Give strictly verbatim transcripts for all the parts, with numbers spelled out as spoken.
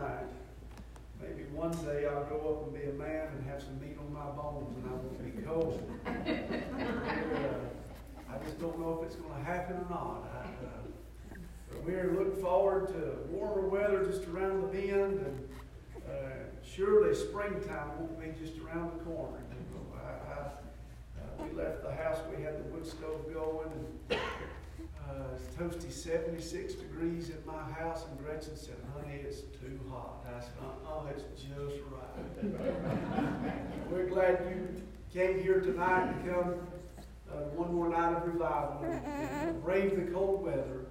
mind. Maybe one day I'll grow up and be a man and have some meat on my bones and I won't be cold. uh, I just don't know if it's going to happen or not. I, uh, but we're looking forward to warmer weather just around the bend, and uh, surely springtime won't be just around the corner. I, I, uh, we left the house, we had the wood stove going, and Uh, it's toasty seventy-six degrees in my house, and Gretchen said, "Honey, it's too hot." I said, "Uh-uh, it's just right." We're glad you came here tonight to come uh, one more night of revival and, and brave the cold weather.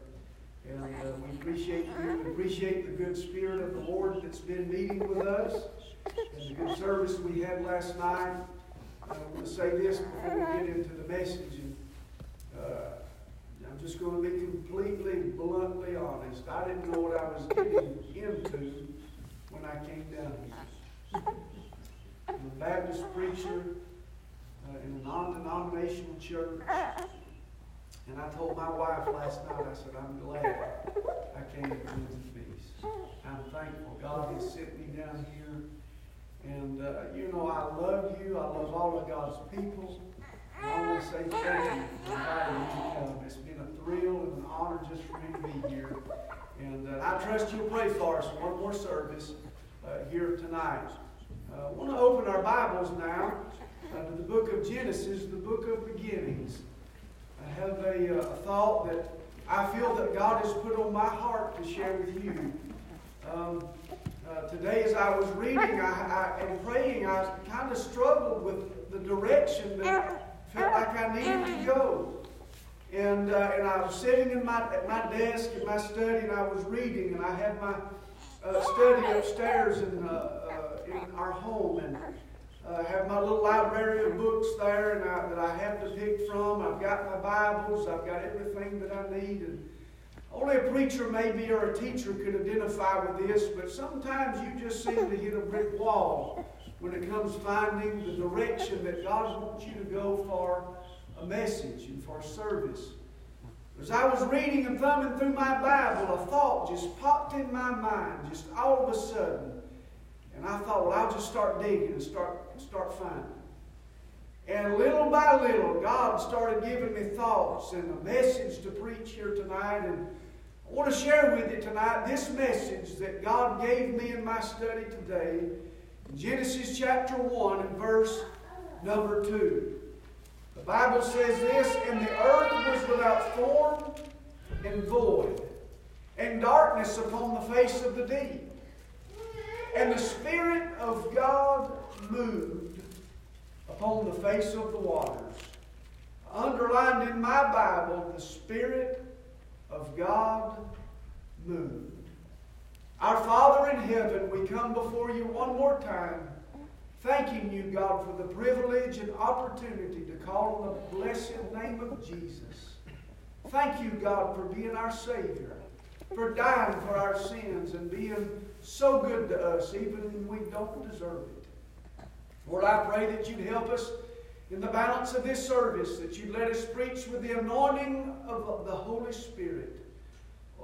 And uh, we appreciate you. We appreciate the good spirit of the Lord that's been meeting with us and the good service we had last night. I want to say this before we get into the message. And, uh, I'm just going to be completely, bluntly honest. I didn't know what I was getting into when I came down here. I'm a Baptist preacher uh, in a non-denominational church. And I told my wife last night, I said, "I'm glad I came to Wednesday Feast. I'm thankful God has sent me down here." And, uh, you know, I love you. I love all of God's people. And I want to say thank you for inviting me to come. It's been a thrill and an honor just for me to be here. And uh, I trust you'll pray for us one more service uh, here tonight. I uh, want to open our Bibles now uh, to the book of Genesis, the book of beginnings. I have a uh, thought that I feel that God has put on my heart to share with you. Um, uh, today as I was reading I, I, and praying, I kind of struggled with the direction that felt like I needed to go. And, uh, and I was sitting in my, at my desk in my study, and I was reading, and I had my uh, study upstairs in, uh, uh, in our home, and I uh, have my little library of books there and I, that I have to pick from. I've got my Bibles. I've got everything that I need. And only a preacher maybe or a teacher could identify with this, but sometimes you just seem to hit a brick wall when it comes to finding the direction that God wants you to go for a message and for service. As I was reading and thumbing through my Bible, a thought just popped in my mind just all of a sudden. And I thought, well, I'll just start digging and start, start finding. And little by little, God started giving me thoughts and a message to preach here tonight. And I want to share with you tonight this message that God gave me in my study today. Genesis chapter one and verse number two. The Bible says this, "And the earth was without form and void, and darkness upon the face of the deep. And the Spirit of God moved upon the face of the waters." Underlined in my Bible, the Spirit of God moved. Our Father in heaven, we come before you one more time, thanking you, God, for the privilege and opportunity to call on the blessed name of Jesus. Thank you, God, for being our Savior, for dying for our sins and being so good to us, even when we don't deserve it. Lord, I pray that you'd help us in the balance of this service, that you'd let us preach with the anointing of the Holy Spirit.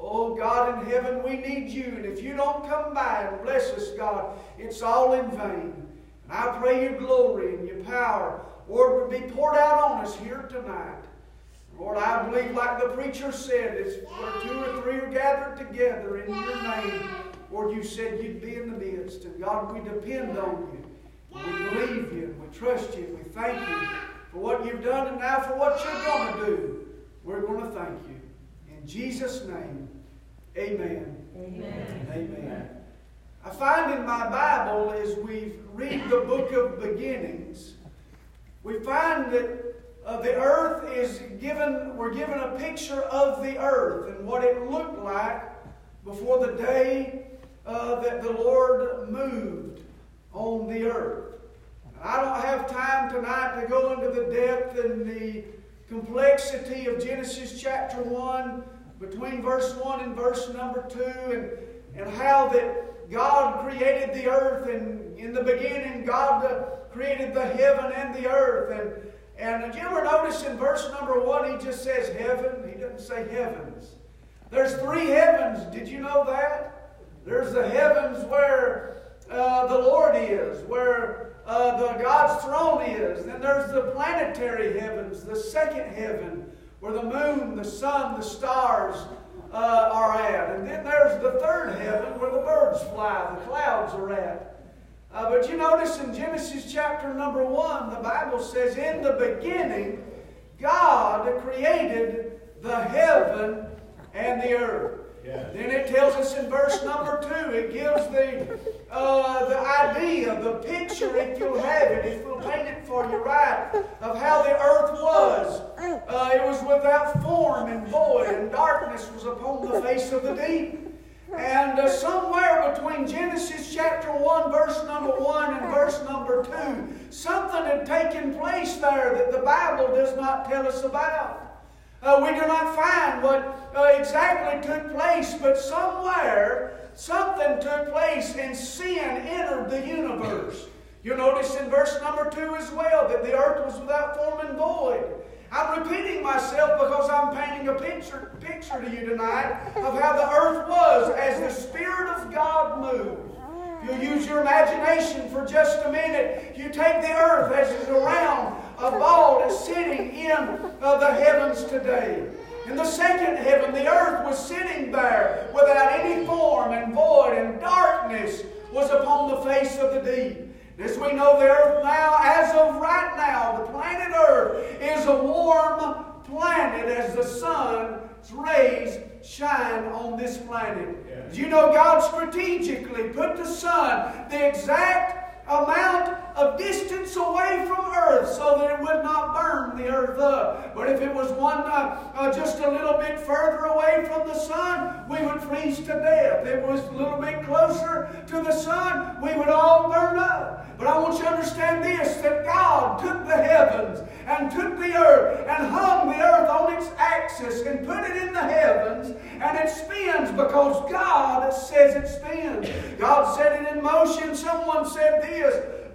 Oh, God in heaven, we need you. And if you don't come by and bless us, God, it's all in vain. And I pray your glory and your power, Lord, would be poured out on us here tonight. Lord, I believe, like the preacher said, it's where two or three are gathered together in your name. Lord, you said you'd be in the midst. And God, we depend on you. We believe you. We trust you. We thank you for what you've done and now for what you're going to do. We're going to thank you. In Jesus' name, amen. Amen. Amen. I find in my Bible, as we read the book of beginnings, we find that uh, the earth is given, we're given a picture of the earth and what it looked like before the day uh, that the Lord moved on the earth. And I don't have time tonight to go into the depth and the complexity of Genesis chapter one, between verse one and verse number two, and, and how that God created the earth, and in the beginning God created the heaven and the earth. And, and did you ever notice in verse number one he just says heaven? He doesn't say heavens. There's three heavens. Did you know that? There's the heavens where uh, the Lord is, where uh, the God's throne is. Then there's the planetary heavens, the second heaven, where the moon, the sun, the stars uh, are at. And then there's the third heaven where the birds fly, the clouds are at. Uh, but you notice in Genesis chapter number one, the Bible says, in the beginning, God created the heaven and the earth. Yeah. Then it tells us in verse number two, it gives the, uh, the idea, the picture, if you'll have it, if we'll paint it for you right, of how the earth was. Uh, it was without form and void, and darkness was upon the face of the deep. And uh, somewhere between Genesis chapter one, verse number one, and verse number two, something had taken place there that the Bible does not tell us about. Uh, we do not find what uh, exactly took place, but somewhere something took place and sin entered the universe. You'll notice in verse number two as well that the earth was without form and void. I'm repeating myself because I'm painting a picture, picture to you tonight of how the earth was as the Spirit of God moved. If you use your imagination for just a minute, you take the earth as it's around a ball that's sitting in uh, the heavens today. In the second heaven, the earth was sitting there without any form and void, and darkness was upon the face of the deep. As we know, the earth now, as of right now, the planet earth is a warm planet as the sun's rays shine on this planet. Yeah. You know, God strategically put the sun the exact amount of distance away from earth so that it would not burn the earth up. But if it was one uh, uh, just a little bit further away from the sun, we would freeze to death. If it was a little bit closer to the sun, we would all burn up. But I want you to understand this, that God took the heavens and took the earth and hung the earth on its axis and put it in the heavens, and it spins because God says it spins. God set it in motion. Someone said this,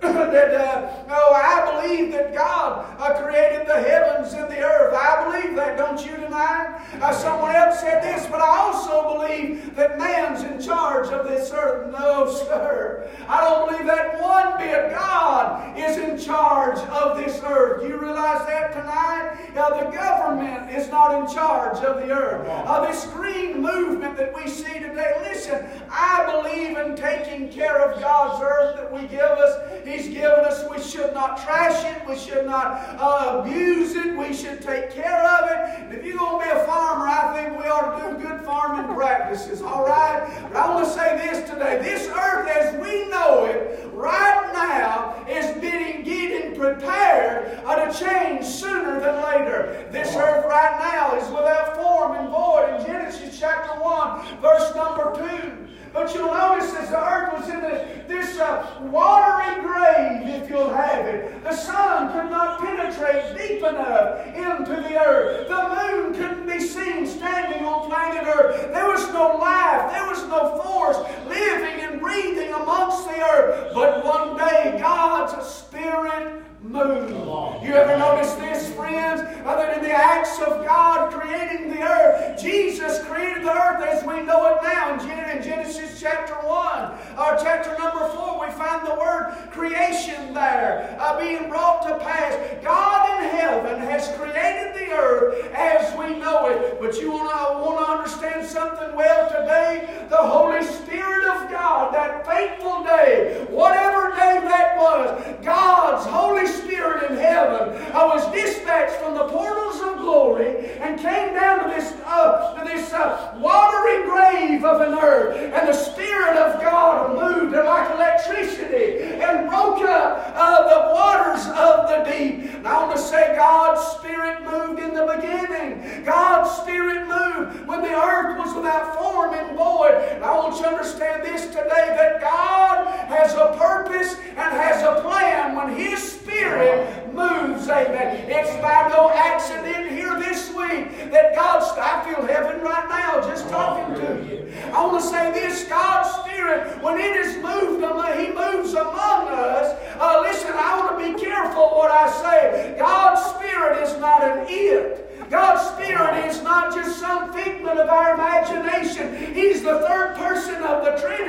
that uh, no, I believe that God uh, created the heavens and the earth. I believe that, don't you tonight? Uh, someone else said this, but I also believe that man's in charge of this earth. No, sir. I don't believe that one bit. God is in charge of this earth. You realize that tonight? Uh, the government is not in charge of the earth. Uh, this green movement that we see today, listen, I believe in taking care of God's earth that we give us. He's given us. We should not trash it. We should not uh, abuse it. We should take care of it. And if you're going to be a farmer, I think we ought to do good farming practices. All right? But I want to say this today. This earth as we know it right now is being, getting prepared uh, to change sooner than later. This earth right now is without form and void. In Genesis chapter one, verse number two. But you'll notice as the earth was in the, this uh, watery grave, if you'll have it, the sun could not penetrate deep enough into the earth. The moon couldn't be seen standing on planet earth. There was no life. There was no force living and breathing amongst the earth. But one day, God's Spirit moved. You ever notice this, friends? Other than the acts of God creating the earth, Jesus created the earth as we know it now. In Genesis chapter one, or chapter number four, we find the word creation there, uh, being brought to pass. God in heaven has created the earth as we know it. But you want to, want to understand something well today? The Holy Spirit of God, that fateful day, whatever day that was, God's Holy Spirit in heaven I was dispatched from the portals of glory and came down to this, uh, to this uh, watery grave of an earth, and the Spirit of God moved like electricity and broke up uh, the waters of the deep. And I want to say God's Spirit moved in the beginning. God's Spirit moved when the earth was without form and void. And I want you to understand this today, that God has a purpose and has a plan when His Spirit moves. Amen. It's by no accident here this week that God's, I feel heaven right now just talking to you. I want to say this, God's Spirit, when it is moved, He moves among us. Uh, listen, I want to be careful what I say. God's Spirit is not an it. God's Spirit is not just some figment of our imagination. He's the third person of the Trinity.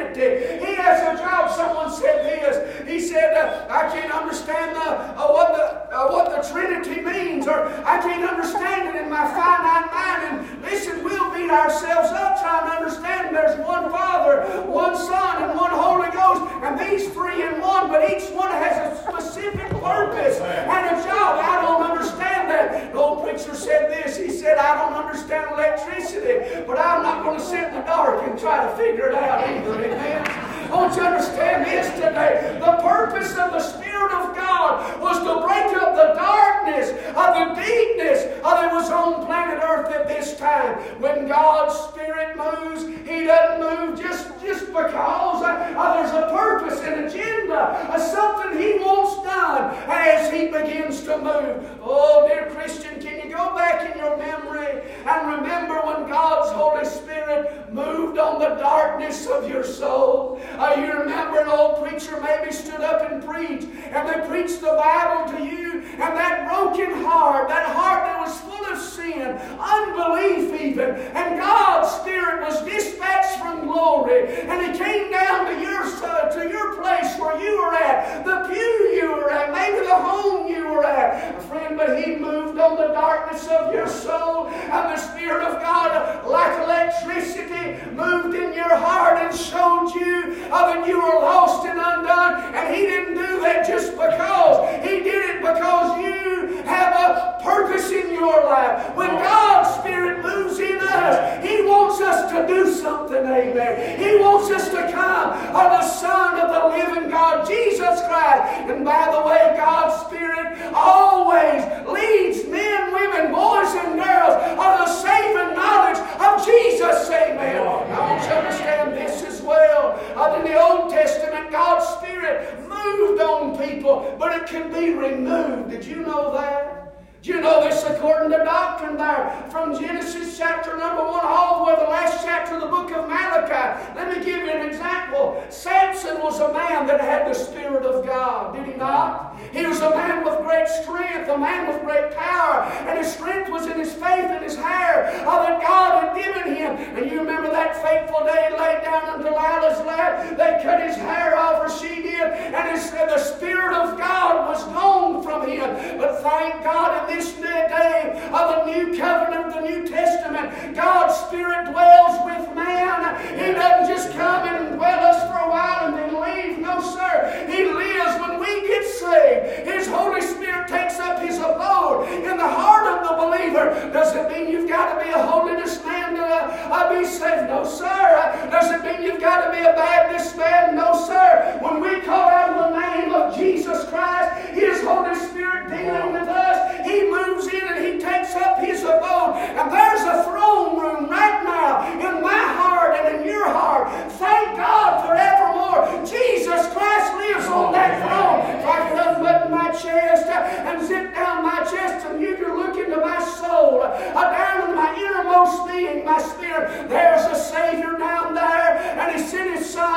someone said this. He said, uh, I can't understand the, uh, what, the, uh, what the Trinity means, or I can't understand it in my finite mind. And listen, we'll beat ourselves up trying to understand there's one Father, one Son, and one Holy Ghost, and these three in one, but each one has a specific purpose and a job. I don't understand that. The old preacher said this. He said, I don't understand electricity, but I'm not going to sit in the dark and try to figure it out either. Amen. Don't you understand this today? The purpose of the Spirit of God was to break up the darkness of the deepness that was on planet Earth at this time. When God's Spirit moves, He doesn't move just, just because uh, there's a purpose, an agenda, uh, something He wants done as He begins to move. Oh, dear Christian, can you go back in your memory and remember when God's Holy Spirit moved on the darkness of your soul? Uh, you remember an old preacher maybe stood up and preached, and they preached the Bible to you, and that broken heart, that heart that was full of sin, unbelief even, and God's Spirit was dispatched from glory, and He came down to your, uh, to your place where you were at, the pew you were at, maybe the home you were at. Friend, but He moved on the darkness of your soul, and the Spirit of God, like electricity, moved in your heart and showed you that you were lost and undone, and He didn't do that just because. He did it because you have a purpose in your life. When God's Spirit moves in us, He wants us to do something, amen. He wants us to come on the Son of the living God, Jesus Christ. And by the way, God's Spirit always leads men, women, boys, and girls on the saving knowledge of Jesus, amen. I want you to understand this as well. In the Old Testament, God's Spirit moved on people, but it can be removed. Did you know that? Do you know this according to doctrine there? From Genesis chapter number one all the way to the last chapter of the book of Malachi. Let me give you an example. Samson was a man that had the Spirit of God, did he not? He was a man with great strength, a man with great power, and his strength was in his faith and his hair uh, that God had given him. And you remember that fateful day he laid down on Delilah's lap. They cut his hair off, or she did, and his, uh, the Spirit of God was gone from him. But thank God in this day of the new covenant of the New Testament, God's Spirit dwells with man. He doesn't just come and dwell us for a while and then leave. No, sir. He lives when we get saved. His Holy Spirit takes up His abode in the heart of the believer. Doesn't mean you've got to be a holiness man to uh, be saved. No, sir. Doesn't mean you've got to be a Baptist man. No, sir. When we call out the name of Jesus Christ, His Holy Spirit dealing with us, He moves in and He takes up His abode. And there's a throne room right now in my heart and in your heart. Thank God forevermore. Jesus Christ lives on that throne. If I could unbutton my chest and zip down my chest, and you can look into my soul, down in my innermost being, my spirit, there's a Savior down there, and He sent His Son,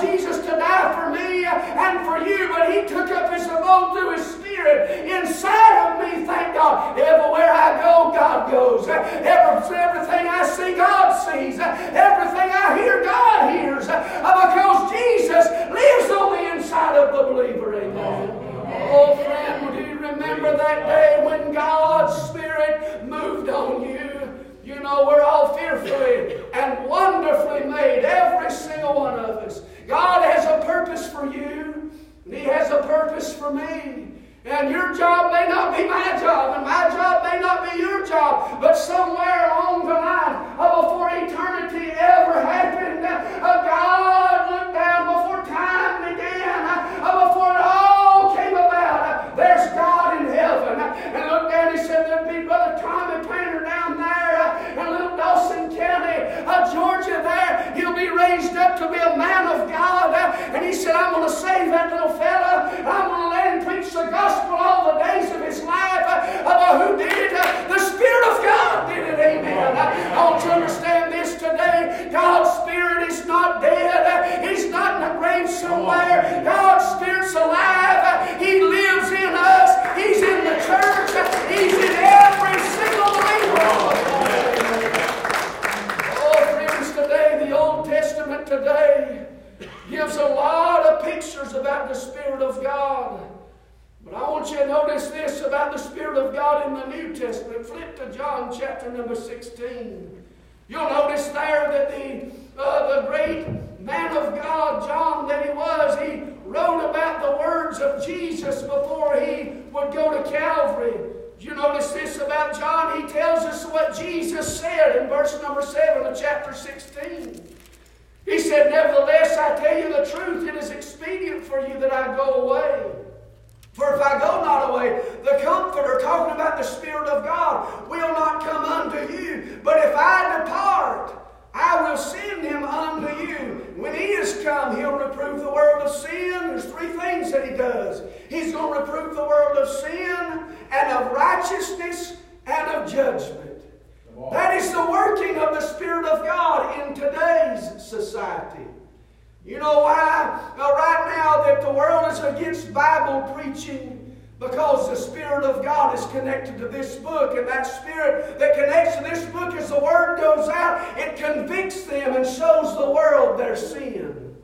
Jesus, to die for me and for you, but He took up His abode through His Spirit inside of me, thank God. Everywhere I go, God goes. Every, everything I see, God sees. Everything I hear, God hears. Because Jesus lives on the inside of the believer, amen. Oh, friend, do you remember that day when God's Spirit moved on you? You know, we're all fearfully and wonderfully made, every single one of us. God has a purpose for you, and He has a purpose for me. And your job may not be my job, and my job may not be your job, but somewhere along the line, uh, before eternity ever happened, uh, God looked down before time began, uh, before it all came about. Uh, there's God in heaven. Uh, and looked down and He said, there'd be Brother Tommy Painter down there, uh, and little Dawson County, uh, Georgia there. He'll be raised up to be a man of God. Uh, and He said, I'm going to save that little fella, and I'm going to let him preach the gospel all the days of his life. Uh, uh, who did it? Uh, the Spirit of God did it. Amen. Uh, I want you to understand this today. God's Spirit is not dead. Uh, he's not in a grave somewhere. God's Spirit's alive. Uh, he lives in us. He's in the church. Uh, he's in every single believer. Oh, friends, today, the Old Testament today gives a lot of about the Spirit of God. But I want you to notice this about the Spirit of God in the New Testament. Flip to John chapter number sixteen. You'll notice there that the, uh, the great man of God, John that he was, he wrote about the words of Jesus before he would go to Calvary. You notice this about John. He tells us what Jesus said in verse number seven of chapter sixteen. He said, "Nevertheless, I tell you the truth, it is expedient for you that I go away. For if I go not away, the Comforter," talking about the Spirit of God, "will not come unto you. But if I depart, I will send him unto you." When he is come, he'll reprove the world of sin. There's three things that he does. He's going to reprove the world of sin and of righteousness and of judgment. That is the working of the Spirit of God in today's society. You know why? Now, right now that the world is against Bible preaching, because the Spirit of God is connected to this book, and that Spirit that connects to this book, as the Word goes out, it convicts them and shows the world their sin.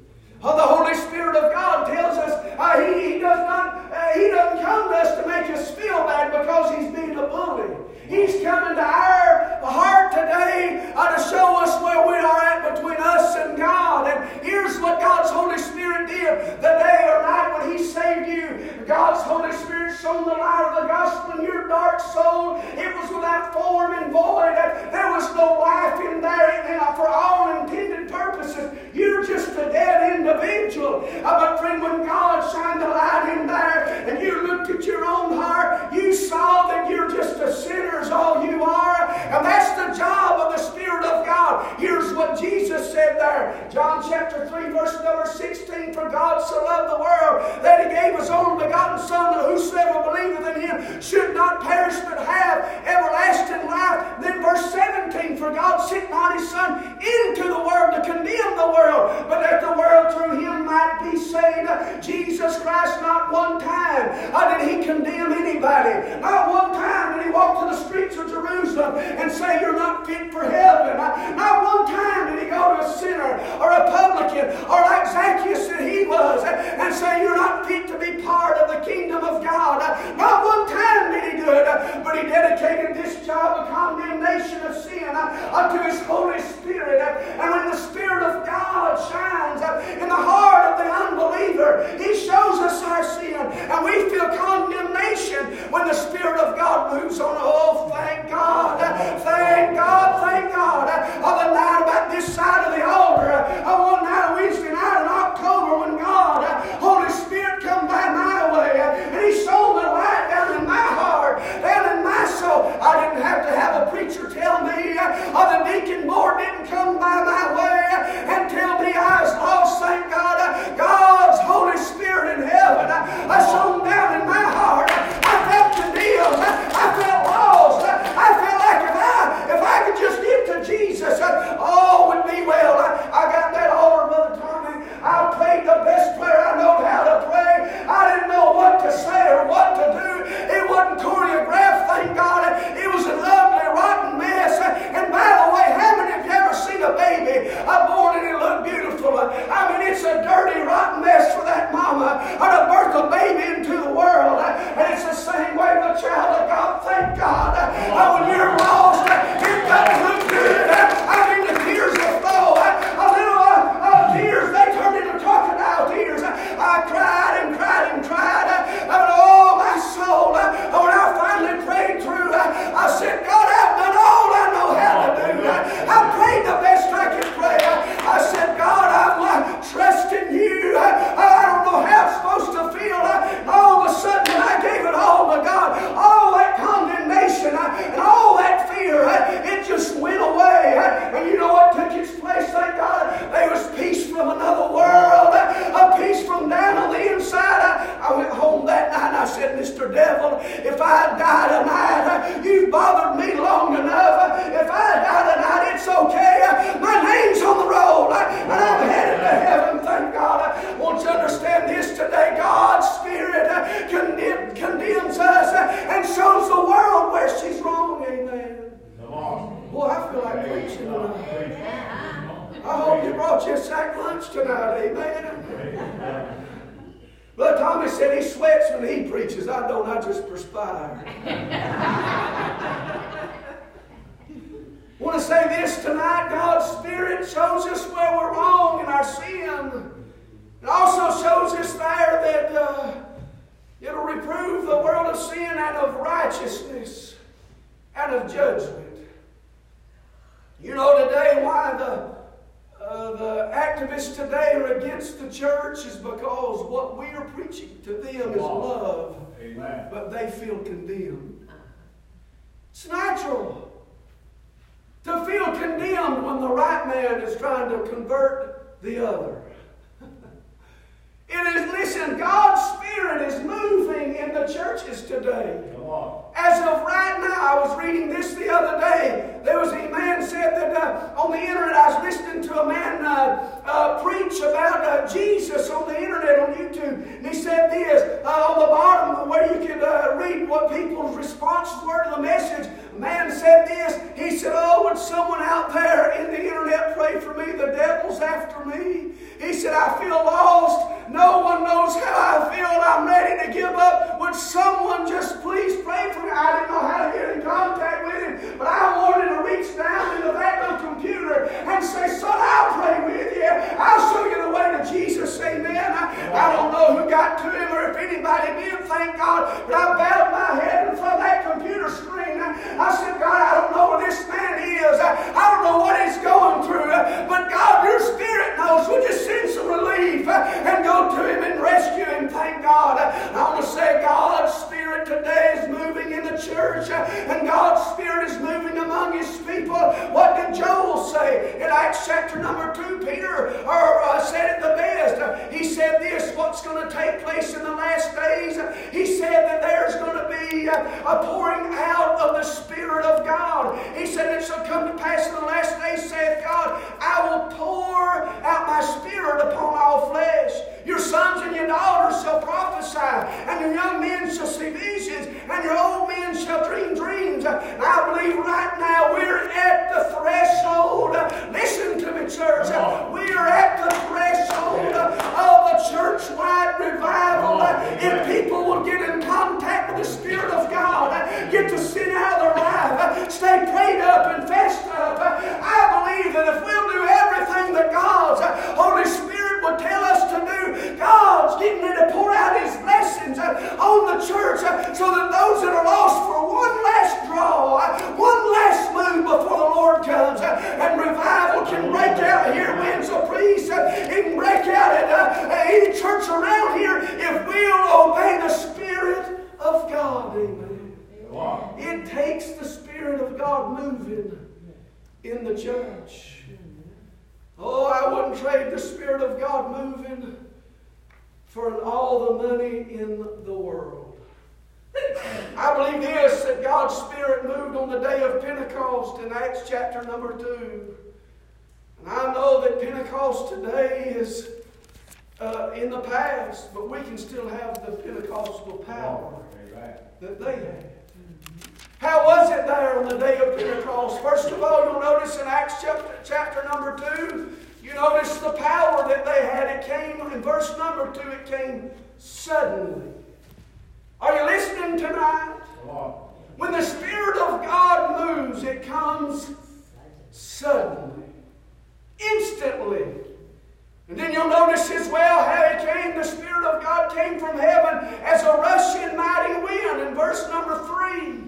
Oh, the Holy Spirit of God tells us uh, he, he, does not, uh, he doesn't come to us to make us feel bad because he's being a bully. He's coming to our heart today uh, to show us where we are at between us and God. And here's what God's Holy Spirit did the day or night when he saved you. God's Holy Spirit shone the light of the gospel in your dark soul. It was without form and void. There was no life in there. And for all intended purposes, you're just a dead individual. Uh, but friend, when God shined the light in there and you looked at your own heart, you saw that you're just a sinner. All you are, and that's the job of the Spirit of God. Here's what Jesus said there, John chapter three, verse number sixteen: "For God so loved the world that He gave His only begotten Son, that whosoever believeth in Him should not perish but have everlasting life." Then verse seventeen: "For God sent not His Son into the world to condemn the world, but that the world through Him might be saved." Jesus Christ, not one time did He condemn anybody. Not one time did He walk to the streets of Jerusalem and say, "You're not fit for heaven." Not one time did he go to a sinner or a publican or like Zacchaeus that he was and say, "You're not fit to be part of the kingdom of God." Not one time did he do it, but he dedicated this job of condemnation of sin unto his Holy Spirit. And when the Spirit of God shines in the heart of the unbeliever, he shows us our sin and we feel condemnation when the Spirit of God moves on. Oh, Oh, thank God, thank God, thank God. On the night about this side of the altar, on one night, Wednesday night in October, when God, Holy Spirit, come by my way, and He shone the light down in my heart, down in my soul. I didn't have to have a preacher tell me, or the deacon board didn't come by my way and tell me I was lost. Thank God, God's Holy Spirit in heaven, I shone down in my heart. I felt the deal. I felt I feel like if I, if I could just get to Jesus, all would be well. I, I got that altar, Brother Tommy. I played the best prayer I know how to play. I didn't know what to say or what to do. It wasn't choreographed, thank God. It was an ugly, rotten mess. And by the way, how many of you ever seen a baby born and it looked beautiful? I mean, it's a dirty, rotten mess for that mama to birth a baby into the world. And it's the same way with a child of God, thank God. Oh, when you're lost, it doesn't look good. I mean, the tears will flow. A little uh, uh, tears, they turn into crocodile tears. I cried and cried and cried. I mean, oh, my soul. When I finally prayed through, I said, "God, I've done all I know how to do. I prayed the best I could pray. I said, God, I'm trusting you. I don't know how it's supposed to feel." All of a sudden, I gave it all to God. All that condemnation and all that fear, it just went away. And you know what took its place, thank God? There was peace from another world, a peace from down on the inside. I went home that night and I said, "Mister Devil, if I die tonight, you've bothered me long enough. If I die tonight, it's okay. My name's on the roll and I'm headed to heaven." Thank God. I want you to understand this today. God's Spirit condemn, condemns us and shows the world where she's wrong. Amen. Boy, I feel like preaching tonight. I hope you brought you a sack lunch tonight. Amen. Brother Thomas said he sweats when he preaches. I don't. I just perspire. I want to say this tonight. God's Spirit shows us where we're wrong in our sin. It also shows us there that uh, it'll reprove the world of sin and of righteousness and of judgment. You know today why the Uh, the activists today are against the church is because what we are preaching to them is love. Amen. But they feel condemned. It's natural to feel condemned when the right man is trying to convert the other. It is, listen, God's Spirit is moving in the churches today. Come on. As of right now, I was reading this the other day. There was a man said that uh, on the internet, I was listening to a man uh, uh, preach about uh, Jesus on the internet, on YouTube. And he said this, uh, on the bottom where you could uh, read what people's responses were to the message. A man said this, he said, "Oh, would someone out there in the internet pray for me? The devil's after me." He said, "I feel lost. No one knows how I feel. I'm ready to give up. Would someone just please pray for me?" I didn't know how to get in contact with him, but I wanted to reach down into that little computer and say, "Son, I'll pray with you. I'll show you the way to Jesus." Amen. I, I don't know who got to him or if anybody did, thank God, but I bowed my head in front of that computer screen. I, I said, "God, I don't know where this man is. I, I don't know what he's going through, but God, your Spirit knows. Would you send some relief and go to him and rescue him?" Thank God. I want to say God's Spirit today is moving in the church, and God's Spirit is moving among his people. What did Joel say in Acts chapter number two? Peter or, uh, said it the best. He said this, what's going to take place in the last days? He said that there's going to be a pouring out of the Spirit of God. He said it shall come to pass in the last days, saith God, I will pour out my Spirit upon all flesh. Your sons and your daughters shall prophesy, and your young men shall see visions, and your old men shall dream dreams. And I believe right now we're at the threshold. Listen to me, church. We are at the threshold of a church-wide revival. If people will get in contact with the Spirit of God, get to sin out of their life, stay prayed up and fessed up, I believe that if we'll do everything that God's Holy Spirit would tell us to do, God's getting ready to pour out His blessings on the church so that those that are lost for one last draw, one last move before the Lord comes, and revival can break out here in Priest. It can break out at any church around here if we'll obey the Spirit of God. Amen. It takes the Spirit of God moving in the church. Oh, I wouldn't trade the Spirit of God moving for all the money in the world. I believe this, that God's Spirit moved on the day of Pentecost in Acts chapter number two. And I know that Pentecost today is uh, in the past, but we can still have the Pentecostal power that they had. How was it there on the day of Pentecost? First of all, you'll notice in Acts chapter, chapter number two, you notice the power that they had. It came, in verse number two, it came suddenly. Are you listening tonight? When the Spirit of God moves, it comes suddenly. Instantly. And then you'll notice as well how it came, the Spirit of God came from heaven as a rushing mighty wind in verse number three.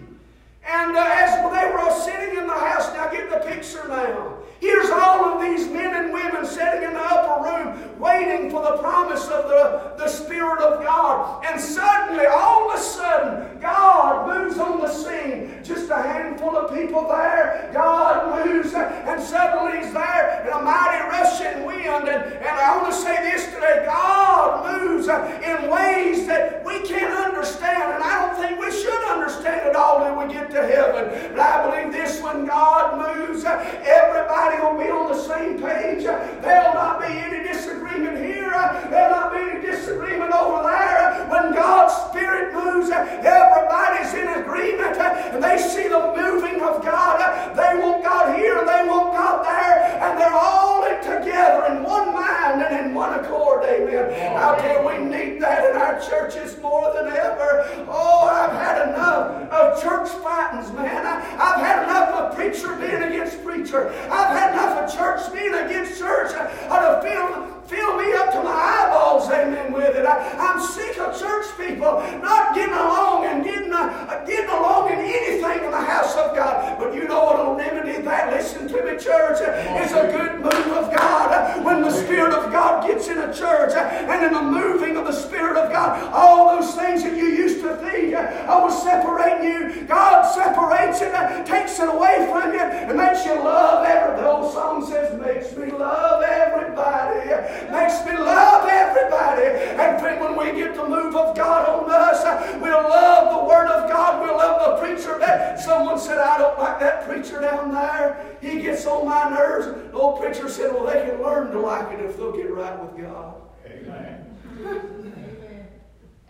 And uh, as they were all sitting in the house, now get the picture now. Here's all of these men and women sitting in the upper room waiting for the promise of the, the Spirit of God. And suddenly, all of a sudden, God moves on the scene. Just a handful of people there. God moves and suddenly He's there in a mighty rushing wind. And, and I want to say this today. God moves in ways that we can't understand. And I don't think we should understand it all when we get to heaven. But I believe this, when God moves, everybody will be on the same page. There'll not be any disagreement here. There'll not be any disagreement over there. When God's Spirit moves, everybody's in agreement. And they see the moving of God. They want God here and they want God there. And they're all together in one mind and in one accord. Amen. Out there, we need that in our our churches more than ever. Oh, I've had enough of church fightings, man. I, I've had enough of preacher being against preacher. I've had enough of church being against church. I, I feel... Fill me up to my eyeballs, amen, with it. I, I'm sick of church people not getting along and getting, uh, getting along in anything in the house of God. But you know what will remedy that? Listen to me, church. It's a good move of God. When the Spirit of God gets in a church and in the moving of the Spirit of God, all those things that you used to think I was separating you, God separates it, takes it away from you, and makes you love everybody. The old song says, makes me love everybody. Makes me love everybody. And when we get the move of God on us, we'll love the Word of God. We'll love the preacher. That someone said, I don't like that preacher down there. He gets on my nerves. The old preacher said, well, they can learn to like it if they'll get right with God. Amen.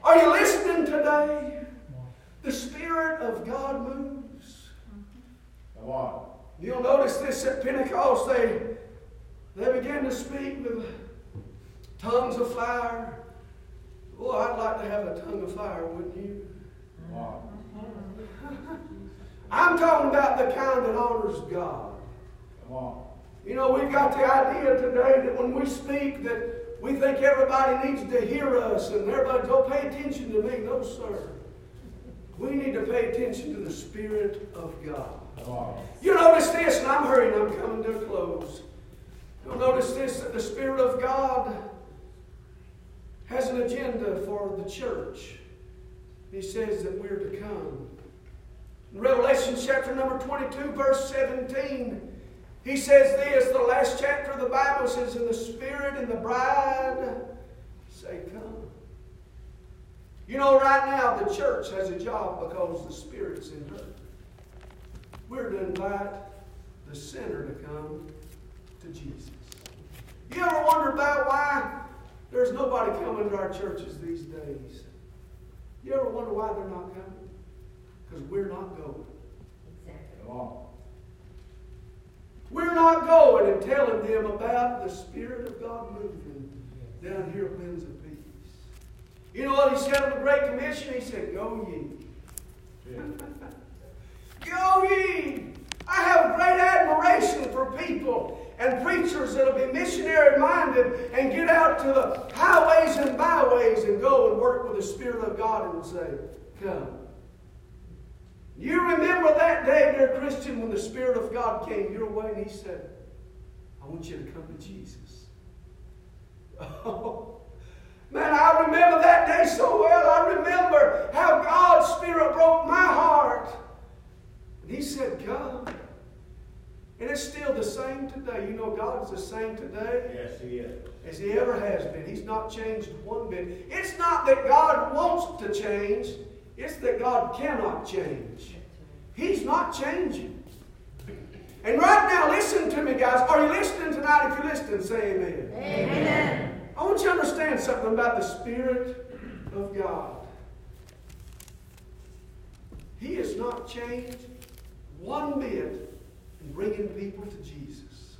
Are you listening today? The Spirit of God moves. Come on. You'll notice this at Pentecost. They, they began to speak with tongues of fire. Boy, I'd like to have a tongue of fire, wouldn't you? Wow. I'm talking about the kind that honors God. Wow. You know, we've got the idea today that when we speak that we think everybody needs to hear us and everybody, don't pay attention to me. No, sir. We need to pay attention to the Spirit of God. Wow. You notice this, and I'm hurrying, I'm coming to a close. You'll notice this, that the Spirit of God has an agenda for the church. He says that we're to come. In Revelation chapter number twenty-two, verse seventeen, he says this, the last chapter of the Bible says, and the Spirit and the bride say, come. You know, right now the church has a job because the Spirit's in her. We're to invite the sinner to come to Jesus. You ever wonder about why there's nobody coming to our churches these days? You ever wonder why they're not coming? Because we're not going. Exactly. At all. We're not going and telling them about the Spirit of God moving down here at Winds of Peace. You know what he said in the Great Commission? He said, go ye. Yeah. Go ye. I have great admiration for people and preachers that will be missionary-minded and get out to the highways and byways and go and work with the Spirit of God and say, come. You remember that day, dear Christian, when the Spirit of God came your way and He said, I want you to come to Jesus. Oh, man, I remember that day so well. I remember how God's Spirit broke my heart. And He said, come. And it's still the same today. You know God is the same today. Yes, He is. As He ever has been. He's not changed one bit. It's not that God wants to change. It's that God cannot change. He's not changing. And right now, listen to me, guys. Are you listening tonight? If you're listening, say amen. Amen. I want you to understand something about the Spirit of God. He has not changed one bit. And bringing people to Jesus.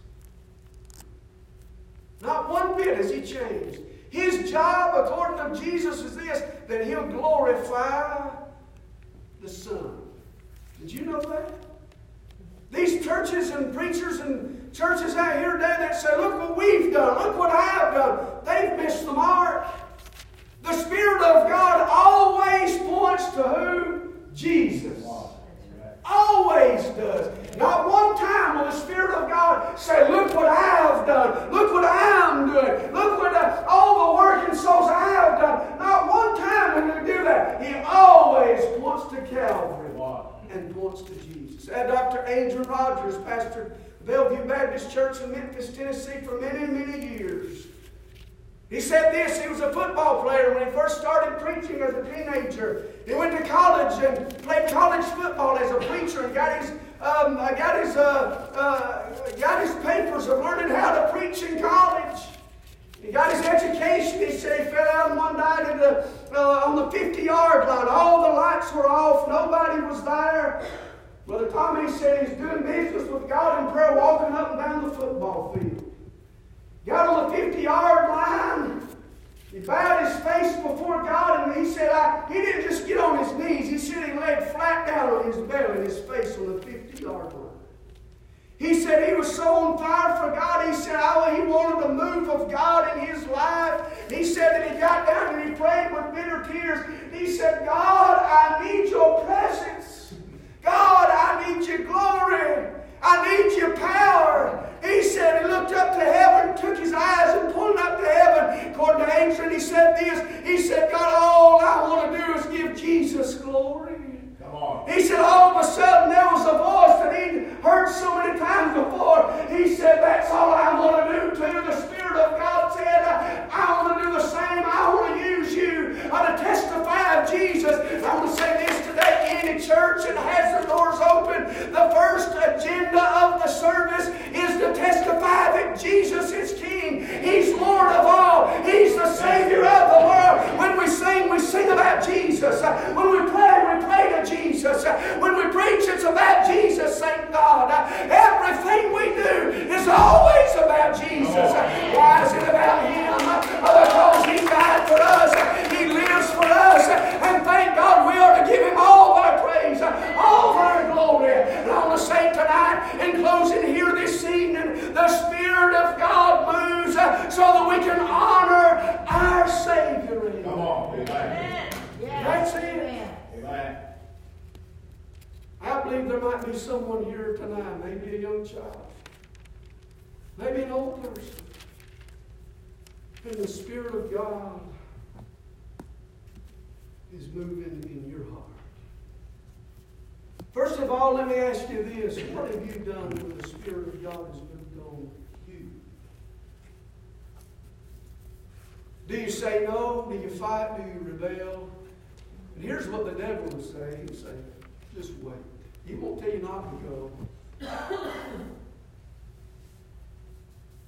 Not one bit has He changed. His job, according to Jesus, is this, that He'll glorify the Son. Did you know that? These churches and preachers and churches out here today that say, look what we've done, look what I've done. They've missed the mark. The Spirit of God always points to who? Jesus. Always does. Not one time will the Spirit of God say, look what I've done. Look what I'm doing. Look what uh, all the work and souls I've done. Not one time will He do that. He always points to Calvary and points to Jesus. And Doctor Andrew Rogers pastored Bellevue Baptist Church in Memphis, Tennessee for many, many years. He said this, he was a football player when he first started preaching as a teenager. He went to college and played college football as a preacher and got his um, got his uh, uh, got his papers of learning how to preach in college. He got his education. He said he fell out one night in the, uh, on the fifty-yard line. All the lights were off. Nobody was there. Brother Tommy said he's doing business with God in prayer, walking up and down the football field. Got on the fifty-yard line. He bowed his face before God knees. He's sitting laid flat down on his belly, his face on the fifty-yard line. He said he was so on fire for God. He said oh, he wanted the move of God in his life. He said that he got down and he prayed with bitter tears. He said, God, I need your presence. God, I need your glory. I need your power. He said he looked up to heaven, took his eyes and pulled up to heaven. According to Angel, and he said this. He said, God, all I want to do is give Jesus glory. Come on. He said all of a sudden there was a voice that he'd heard so many times before. He said, that's all I want to do too. The Spirit of God said, I, I want to do the same. I want to use you. I want to testify of Jesus. I want to say this today. Any church that has the doors open, the first agenda of the service is to testify that Jesus is King. He's Lord of all. He's the Savior of the world. When we sing, we sing about Jesus. When we pray, we pray to Jesus. When we preach, it's about Jesus, thank God. Everything we do is always about Jesus. Why is it about Him? Because He died for us. He lives for us. And thank God we ought to give Him all of our praise, all of our glory. And I want to say tonight, in closing here this evening, the Spirit of God moves so that we can honor our Savior. Come on. Amen. That's it. Amen. I believe there might be someone here tonight, maybe a young child, maybe an old person, and the Spirit of God is moving in your heart. First of all, let me ask you this. What have you done when the Spirit of God has moved on you? Do you say no? Do you fight? Do you rebel? And here's what the devil would say. He would say, just wait. He won't tell you not to go.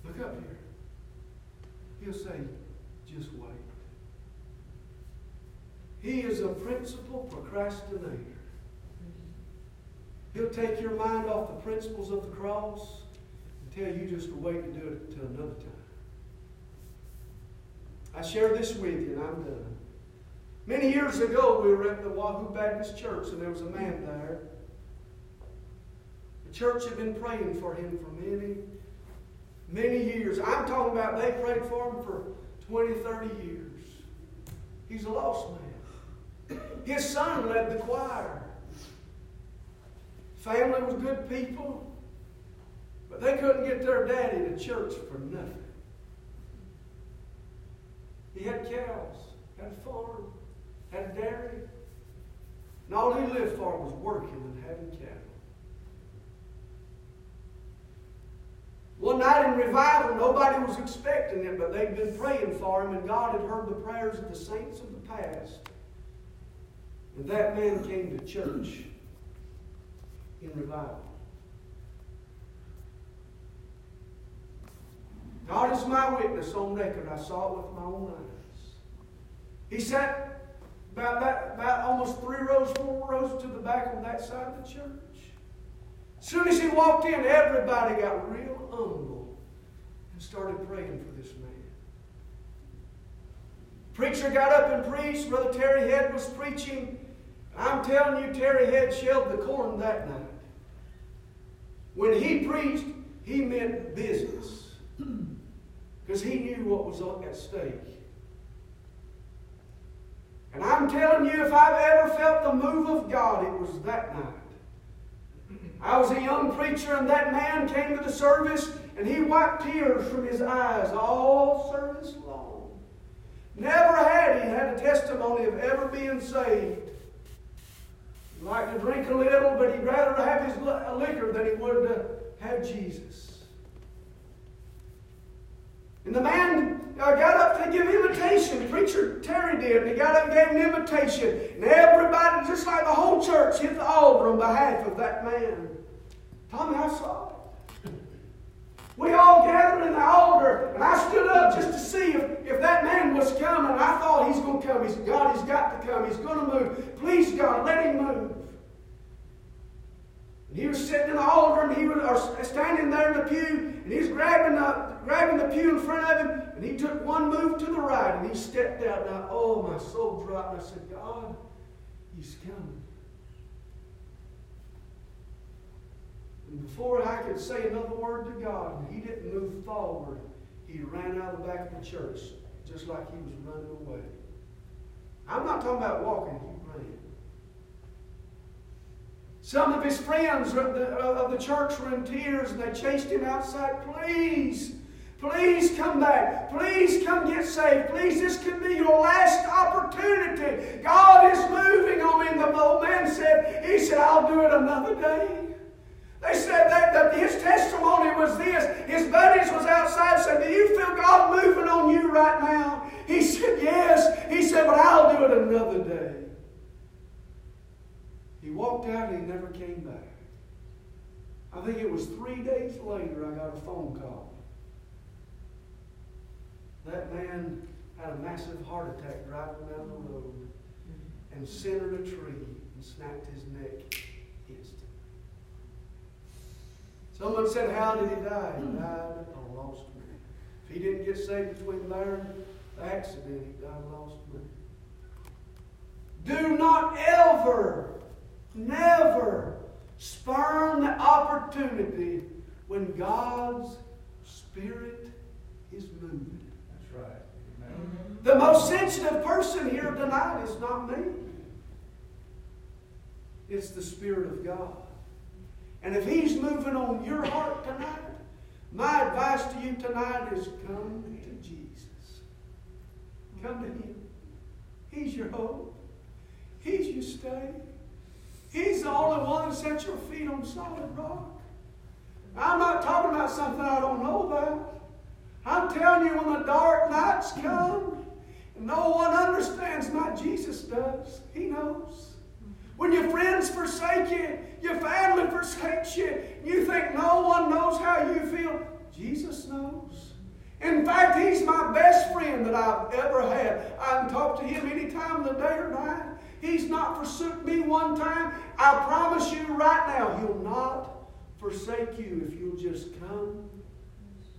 Look up here. He'll say, just wait. He is a principal procrastinator. He'll take your mind off the principles of the cross and tell you just to wait and do it until another time. I share this with you, and I'm done. Many years ago, we were at the Wahoo Baptist Church, and there was a man there. The church had been praying for him for many, many years. I'm talking about they prayed for him for twenty, thirty years. He's a lost man. His son led the choir. Family was good people, but they couldn't get their daddy to church for nothing. He had cows, had a farm, had a dairy, and all he lived for was working and having cattle. One night in revival, nobody was expecting it, but they'd been praying for him, and God had heard the prayers of the saints of the past. And that man came to church in revival. God is my witness on record. I saw it with my own eyes. He sat about, that, about almost three rows, four rows to the back on that side of the church. As soon as he walked in, everybody got real humble and started praying for this man. Preacher got up and preached. Brother Terry Head was preaching. I'm telling you, Terry Head shelled the corn that night. When he preached, he meant business. Because he knew what was at stake. And I'm telling you, if I've ever felt the move of God, it was that night. I was a young preacher, and that man came to the service, and he wiped tears from his eyes all service long. Never had he had a testimony of ever being saved. He liked to drink a little, but he'd rather have his liquor than he would to have Jesus. And the man uh, got up to give invitation. Preacher Terry did. And he got up and gave an invitation. And everybody, just like the whole church, hit the altar on behalf of that man. Tommy, I saw it. We all gathered in the altar. And I stood up just to see if, if that man was coming. I thought, he's going to come. He's God, he's got to come. He's going to move. Please, God, let him move. And he was sitting in the altar, and he was or standing there in the pew, and he was grabbing the, grabbing the pew in front of him, and he took one move to the right, and he stepped out, and I, oh, my soul dropped, and I said, God, He's coming. And before I could say another word to God, he didn't move forward. He ran out of the back of the church, just like he was running away. I'm not talking about walking, he ran. Some of his friends of the church were in tears, and they chased him outside. Please, please come back. Please come get saved. Please, this could be your last opportunity. God is moving on him. The old man said, he said, I'll do it another day. They said that, that his testimony was this. His buddies was outside and said, do you feel God moving on you right now? He said, yes. He said, but I'll do it another day. He walked out and he never came back. I think it was three days later I got a phone call. That man had a massive heart attack driving down the road and centered a tree and snapped his neck instantly. Someone said, how did he die? He died a lost man. If he didn't get saved between there and the accident, he died a lost man. Do not ever, never spurn the opportunity when God's Spirit is moving. That's right. Amen. The most sensitive person here tonight is not me. It's the Spirit of God. And if He's moving on your heart tonight, my advice to you tonight is come to Jesus. Come to Him. He's your hope. He's your stay. He's the only one that set your feet on solid rock. I'm not talking about something I don't know about. I'm telling you, when the dark nights come, no one understands like Jesus does. He knows. When your friends forsake you, your family forsakes you, you think no one knows how you feel, Jesus knows. In fact, He's my best friend that I've ever had. I can talk to Him any time of the day or night. He's not forsook me one time. I promise you right now, He'll not forsake you if you'll just come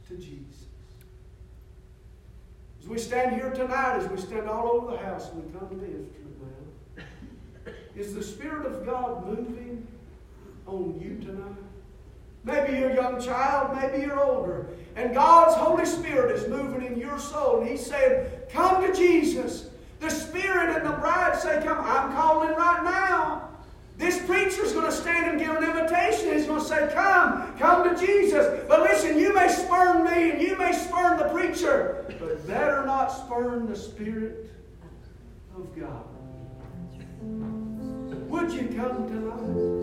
to Jesus. As we stand here tonight, as we stand all over the house and we come to the instrument now, is the Spirit of God moving on you tonight? Maybe you're a young child, maybe you're older, and God's Holy Spirit is moving in your soul, and He's saying, come to Jesus. The Spirit and the bride say, come, I'm calling right now. This preacher's going to stand and give an invitation. He's going to say, come, come to Jesus. But listen, you may spurn me and you may spurn the preacher, but better not spurn the Spirit of God. Would you come tonight?